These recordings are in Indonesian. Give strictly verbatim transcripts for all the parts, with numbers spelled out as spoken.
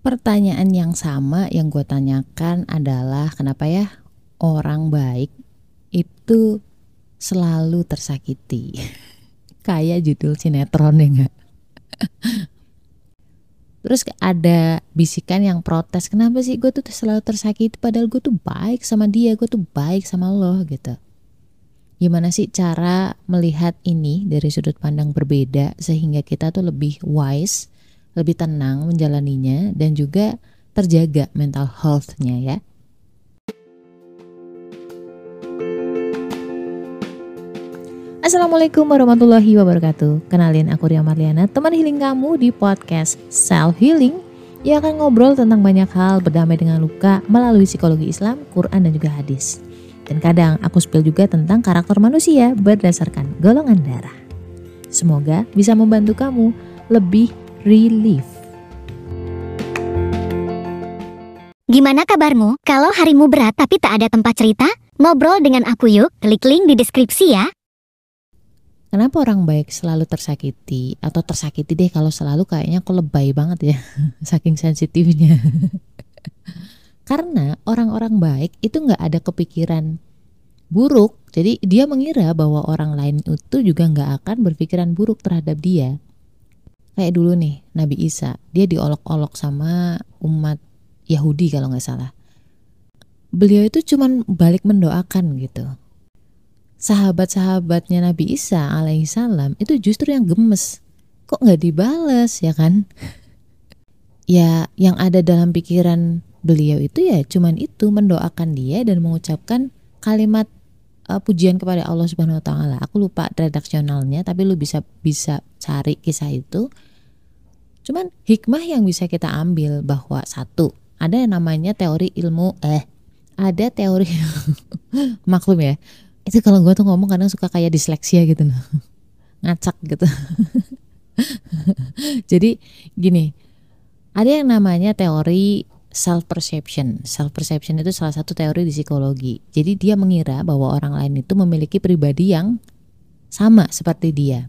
pertanyaan yang sama yang gue tanyakan adalah kenapa ya orang baik itu selalu tersakiti. Kayak judul sinetron ya gak? Terus ada bisikan yang protes, kenapa sih gue tuh selalu tersakiti padahal gue tuh baik sama dia, gue tuh baik sama lo gitu. Gimana sih cara melihat ini dari sudut pandang berbeda sehingga kita tuh lebih wise, lebih tenang menjalaninya dan juga terjaga mental health-nya ya. Assalamualaikum warahmatullahi wabarakatuh. Kenalin, aku Ria Marliana, teman healing kamu di podcast Self Healing yang akan ngobrol tentang banyak hal berdamai dengan luka melalui psikologi Islam, Quran dan juga hadis. Dan kadang aku spill juga tentang karakter manusia berdasarkan golongan darah. Semoga bisa membantu kamu lebih relief. Gimana kabarmu? Kalau harimu berat tapi tak ada tempat cerita, ngobrol dengan aku yuk. Klik link di deskripsi ya. Kenapa orang baik selalu tersakiti? Atau tersakiti deh, kalau selalu kayaknya aku lebay banget ya, saking sensitifnya. Karena orang-orang baik itu gak ada kepikiran buruk. Jadi dia mengira bahwa orang lain itu juga gak akan berpikiran buruk terhadap dia. Kayak dulu nih Nabi Isa, dia diolok-olok sama umat Yahudi kalau gak salah. Beliau itu cuman balik mendoakan gitu. Sahabat-sahabatnya Nabi Isa alaihissalam itu justru yang gemes. Kok gak dibales ya kan? Ya yang ada dalam pikiran beliau itu ya cuman itu, mendoakan dia dan mengucapkan kalimat Uh, pujian kepada Allah Subhanahu wa taala. Aku lupa redaksionalnya, tapi lu bisa bisa cari kisah itu. Cuman hikmah yang bisa kita ambil bahwa satu, ada yang namanya teori ilmu eh ada teori maklum ya. Itu kalau gue tuh ngomong kadang suka kayak disleksia gitu loh. Ngacak gitu. Jadi gini, ada yang namanya teori self-perception. Self-perception itu salah satu teori di psikologi. Jadi dia mengira bahwa orang lain itu memiliki pribadi yang sama seperti dia.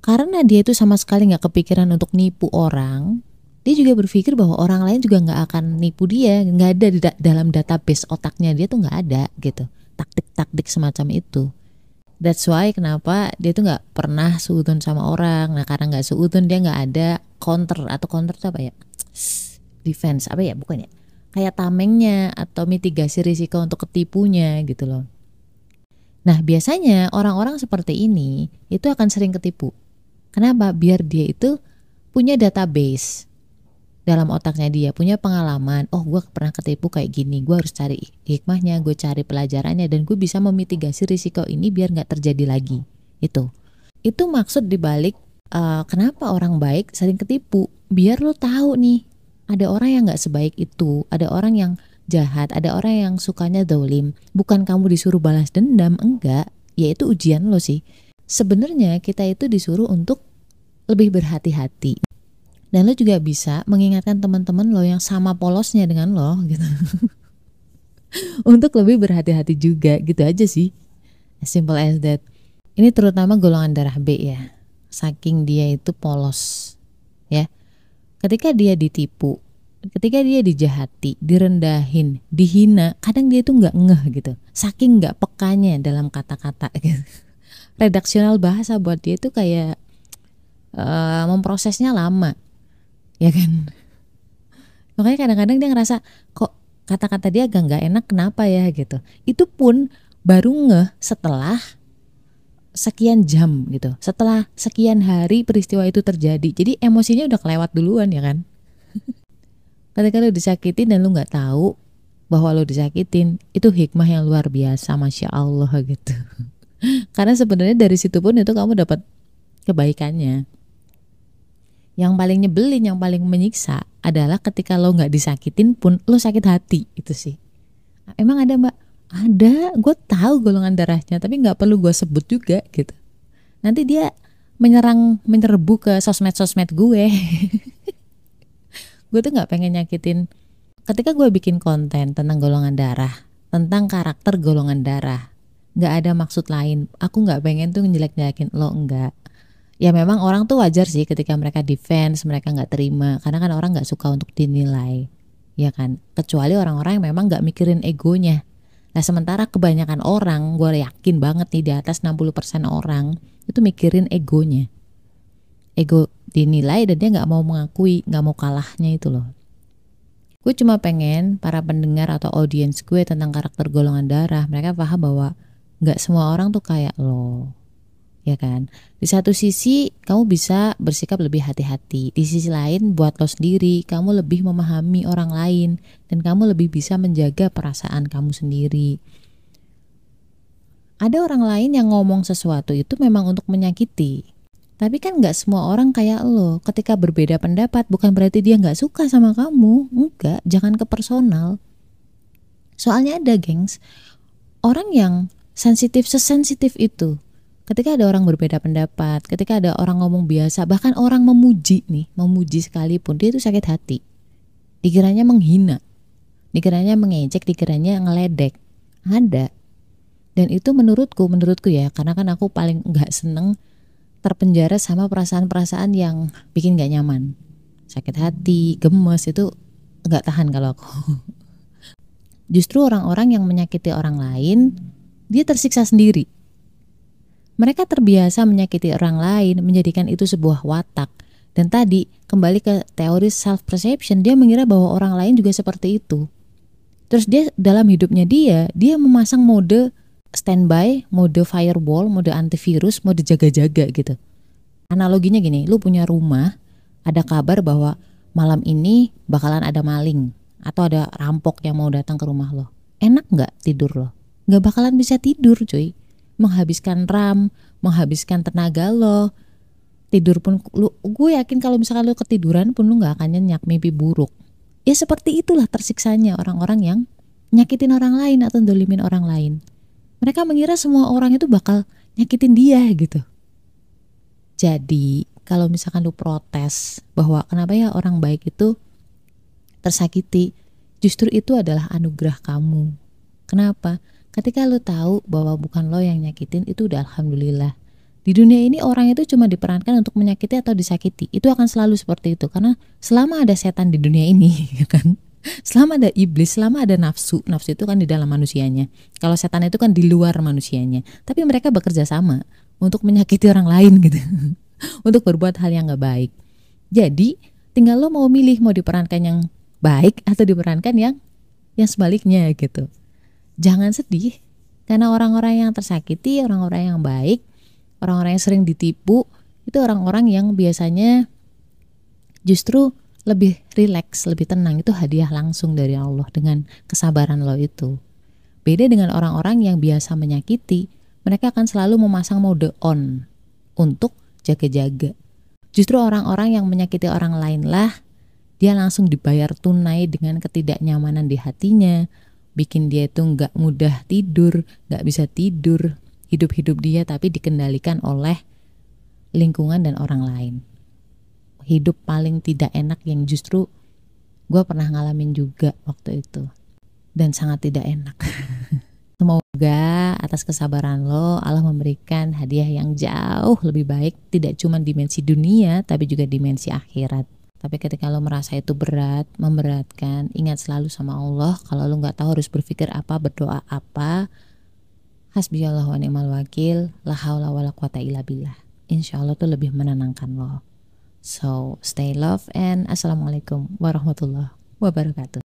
Karena dia itu sama sekali gak kepikiran untuk nipu orang, dia juga berpikir bahwa orang lain juga gak akan nipu dia. Gak ada di da- dalam database otaknya, dia tuh gak ada gitu. Taktik-taktik semacam itu. That's why kenapa dia tuh gak pernah suudon sama orang. Nah karena gak suudon dia gak ada counter. Atau counter itu apa ya? Defense apa ya, bukan ya, kayak tamengnya atau mitigasi risiko untuk ketipunya gitu loh. Nah biasanya orang-orang seperti ini itu akan sering ketipu. Kenapa? Biar dia itu punya database dalam otaknya, dia punya pengalaman. Oh gue pernah ketipu kayak gini, gue harus cari hikmahnya, gue cari pelajarannya dan gue bisa memitigasi risiko ini biar gak terjadi lagi. Itu itu maksud dibalik Uh, kenapa orang baik sering ketipu. Biar lo tahu nih, ada orang yang gak sebaik itu, ada orang yang jahat, ada orang yang sukanya dolim. Bukan kamu disuruh balas dendam, enggak, ya itu ujian lo sih. Sebenarnya kita itu disuruh untuk lebih berhati-hati. Dan lo juga bisa mengingatkan teman-teman lo yang sama polosnya dengan lo gitu. Untuk lebih berhati-hati juga, gitu aja sih. As simple as that. Ini terutama golongan darah B ya, saking dia itu polos ya. Ketika dia ditipu, ketika dia dijahati, direndahin, dihina, kadang dia itu nggak ngeh gitu, saking nggak pekanya dalam kata-kata gitu. Redaksional bahasa buat dia itu kayak uh, memprosesnya lama ya kan. Makanya kadang-kadang dia ngerasa kok kata-kata dia agak nggak enak, kenapa ya gitu. Itu pun baru ngeh setelah sekian jam gitu, setelah sekian hari peristiwa itu terjadi. Jadi emosinya udah kelewat duluan ya kan. Ketika lo disakitin dan lo gak tahu bahwa lo disakitin, itu hikmah yang luar biasa, Masya Allah gitu. Karena sebenarnya dari situ pun itu kamu dapat kebaikannya. Yang paling nyebelin, yang paling menyiksa adalah ketika lo gak disakitin pun lo sakit hati. Itu sih. Emang ada mbak? Ada, gue tahu golongan darahnya, tapi nggak perlu gue sebut juga gitu. Nanti dia menyerang, menyerbu ke sosmed-sosmed gue. Gue tuh nggak pengen nyakitin. Ketika gue bikin konten tentang golongan darah, tentang karakter golongan darah, nggak ada maksud lain. Aku nggak pengen tuh ngejelek-jelekin lo, enggak. Ya memang orang tuh wajar sih ketika mereka defense, mereka nggak terima, karena kan orang nggak suka untuk dinilai, ya kan. Kecuali orang-orang yang memang nggak mikirin egonya. Nah sementara kebanyakan orang, gue yakin banget nih di atas enam puluh persen orang itu mikirin egonya, ego dinilai dan dia nggak mau mengakui, nggak mau kalahnya itu loh. Gue cuma pengen para pendengar atau audiens gue tentang karakter golongan darah, mereka paham bahwa nggak semua orang tuh kayak lo. Ya kan, di satu sisi kamu bisa bersikap lebih hati-hati, di sisi lain buat lo sendiri kamu lebih memahami orang lain dan kamu lebih bisa menjaga perasaan kamu sendiri. Ada orang lain yang ngomong sesuatu itu memang untuk menyakiti, tapi kan gak semua orang kayak lo. Ketika berbeda pendapat bukan berarti dia gak suka sama kamu, enggak, jangan ke personal. Soalnya ada gengs, orang yang sensitif sesensitif itu. Ketika ada orang berbeda pendapat, ketika ada orang ngomong biasa, bahkan orang memuji nih, memuji sekalipun, dia itu sakit hati. Dikiranya menghina, dikiranya mengejek, dikiranya ngeledek. Ada. Dan itu menurutku, menurutku ya, karena kan aku paling gak seneng terpenjara sama perasaan-perasaan yang bikin gak nyaman. Sakit hati, gemes, itu gak tahan kalau aku. Justru orang-orang yang menyakiti orang lain, dia tersiksa sendiri. Mereka terbiasa menyakiti orang lain, menjadikan itu sebuah watak. Dan tadi, kembali ke teori self-perception, dia mengira bahwa orang lain juga seperti itu. Terus dia dalam hidupnya dia, dia memasang mode standby, mode firewall, mode antivirus, mode jaga-jaga gitu. Analoginya gini, lu punya rumah, ada kabar bahwa malam ini bakalan ada maling atau ada rampok yang mau datang ke rumah lo. Enak gak tidur lo? Gak bakalan bisa tidur cuy. Menghabiskan RAM, menghabiskan tenaga lo. Tidur pun lu, gue yakin kalau misalkan lu ketiduran pun lu gak akan nyenyak, mimpi buruk. Ya seperti itulah tersiksanya orang-orang yang nyakitin orang lain atau dolimin orang lain. Mereka mengira semua orang itu bakal nyakitin dia gitu. Jadi kalau misalkan lu protes bahwa kenapa ya orang baik itu tersakiti, justru itu adalah anugerah kamu. Kenapa? Ketika lo tahu bahwa bukan lo yang nyakitin, itu udah alhamdulillah. Di dunia ini orang itu cuma diperankan untuk menyakiti atau disakiti. Itu akan selalu seperti itu. Karena selama ada setan di dunia ini, ya kan? Selama ada iblis, selama ada nafsu. Nafsu itu kan di dalam manusianya. Kalau setan itu kan di luar manusianya. Tapi mereka bekerja sama untuk menyakiti orang lain gitu. Untuk berbuat hal yang gak baik. Jadi tinggal lo mau milih mau diperankan yang baik atau diperankan yang yang sebaliknya gitu. Jangan sedih, karena orang-orang yang tersakiti, orang-orang yang baik, orang-orang yang sering ditipu, itu orang-orang yang biasanya justru lebih rileks, lebih tenang. Itu hadiah langsung dari Allah dengan kesabaran lo itu. Beda dengan orang-orang yang biasa menyakiti, mereka akan selalu memasang mode on untuk jaga-jaga. Justru orang-orang yang menyakiti orang lain lah, dia langsung dibayar tunai dengan ketidaknyamanan di hatinya. Bikin dia itu gak mudah tidur, gak bisa tidur, hidup-hidup dia tapi dikendalikan oleh lingkungan dan orang lain. Hidup paling tidak enak yang justru gue pernah ngalamin juga waktu itu. Dan sangat tidak enak. Semoga atas kesabaran lo, Allah memberikan hadiah yang jauh lebih baik. Tidak cuma dimensi dunia tapi juga dimensi akhirat. Tapi ketika lo merasa itu berat, memberatkan, ingat selalu sama Allah. Kalau lo gak tahu harus berpikir apa, berdoa apa, Hasbiyallahu wa ni'mal wakil, la haula wa la quwata illa billah. Insya Allah tuh lebih menenangkan lo. So stay love and assalamualaikum warahmatullahi wabarakatuh.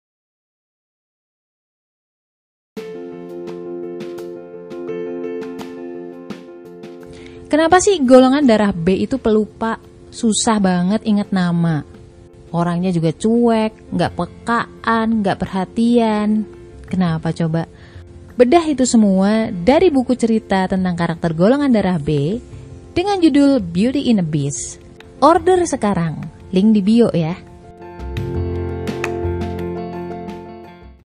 Kenapa sih golongan darah B itu pelupa, susah banget ingat nama? Orangnya juga cuek, gak pekaan, gak perhatian. Kenapa coba? Bedah itu semua dari buku cerita tentang karakter golongan darah B dengan judul Beauty in a Beast. Order sekarang, link di bio ya.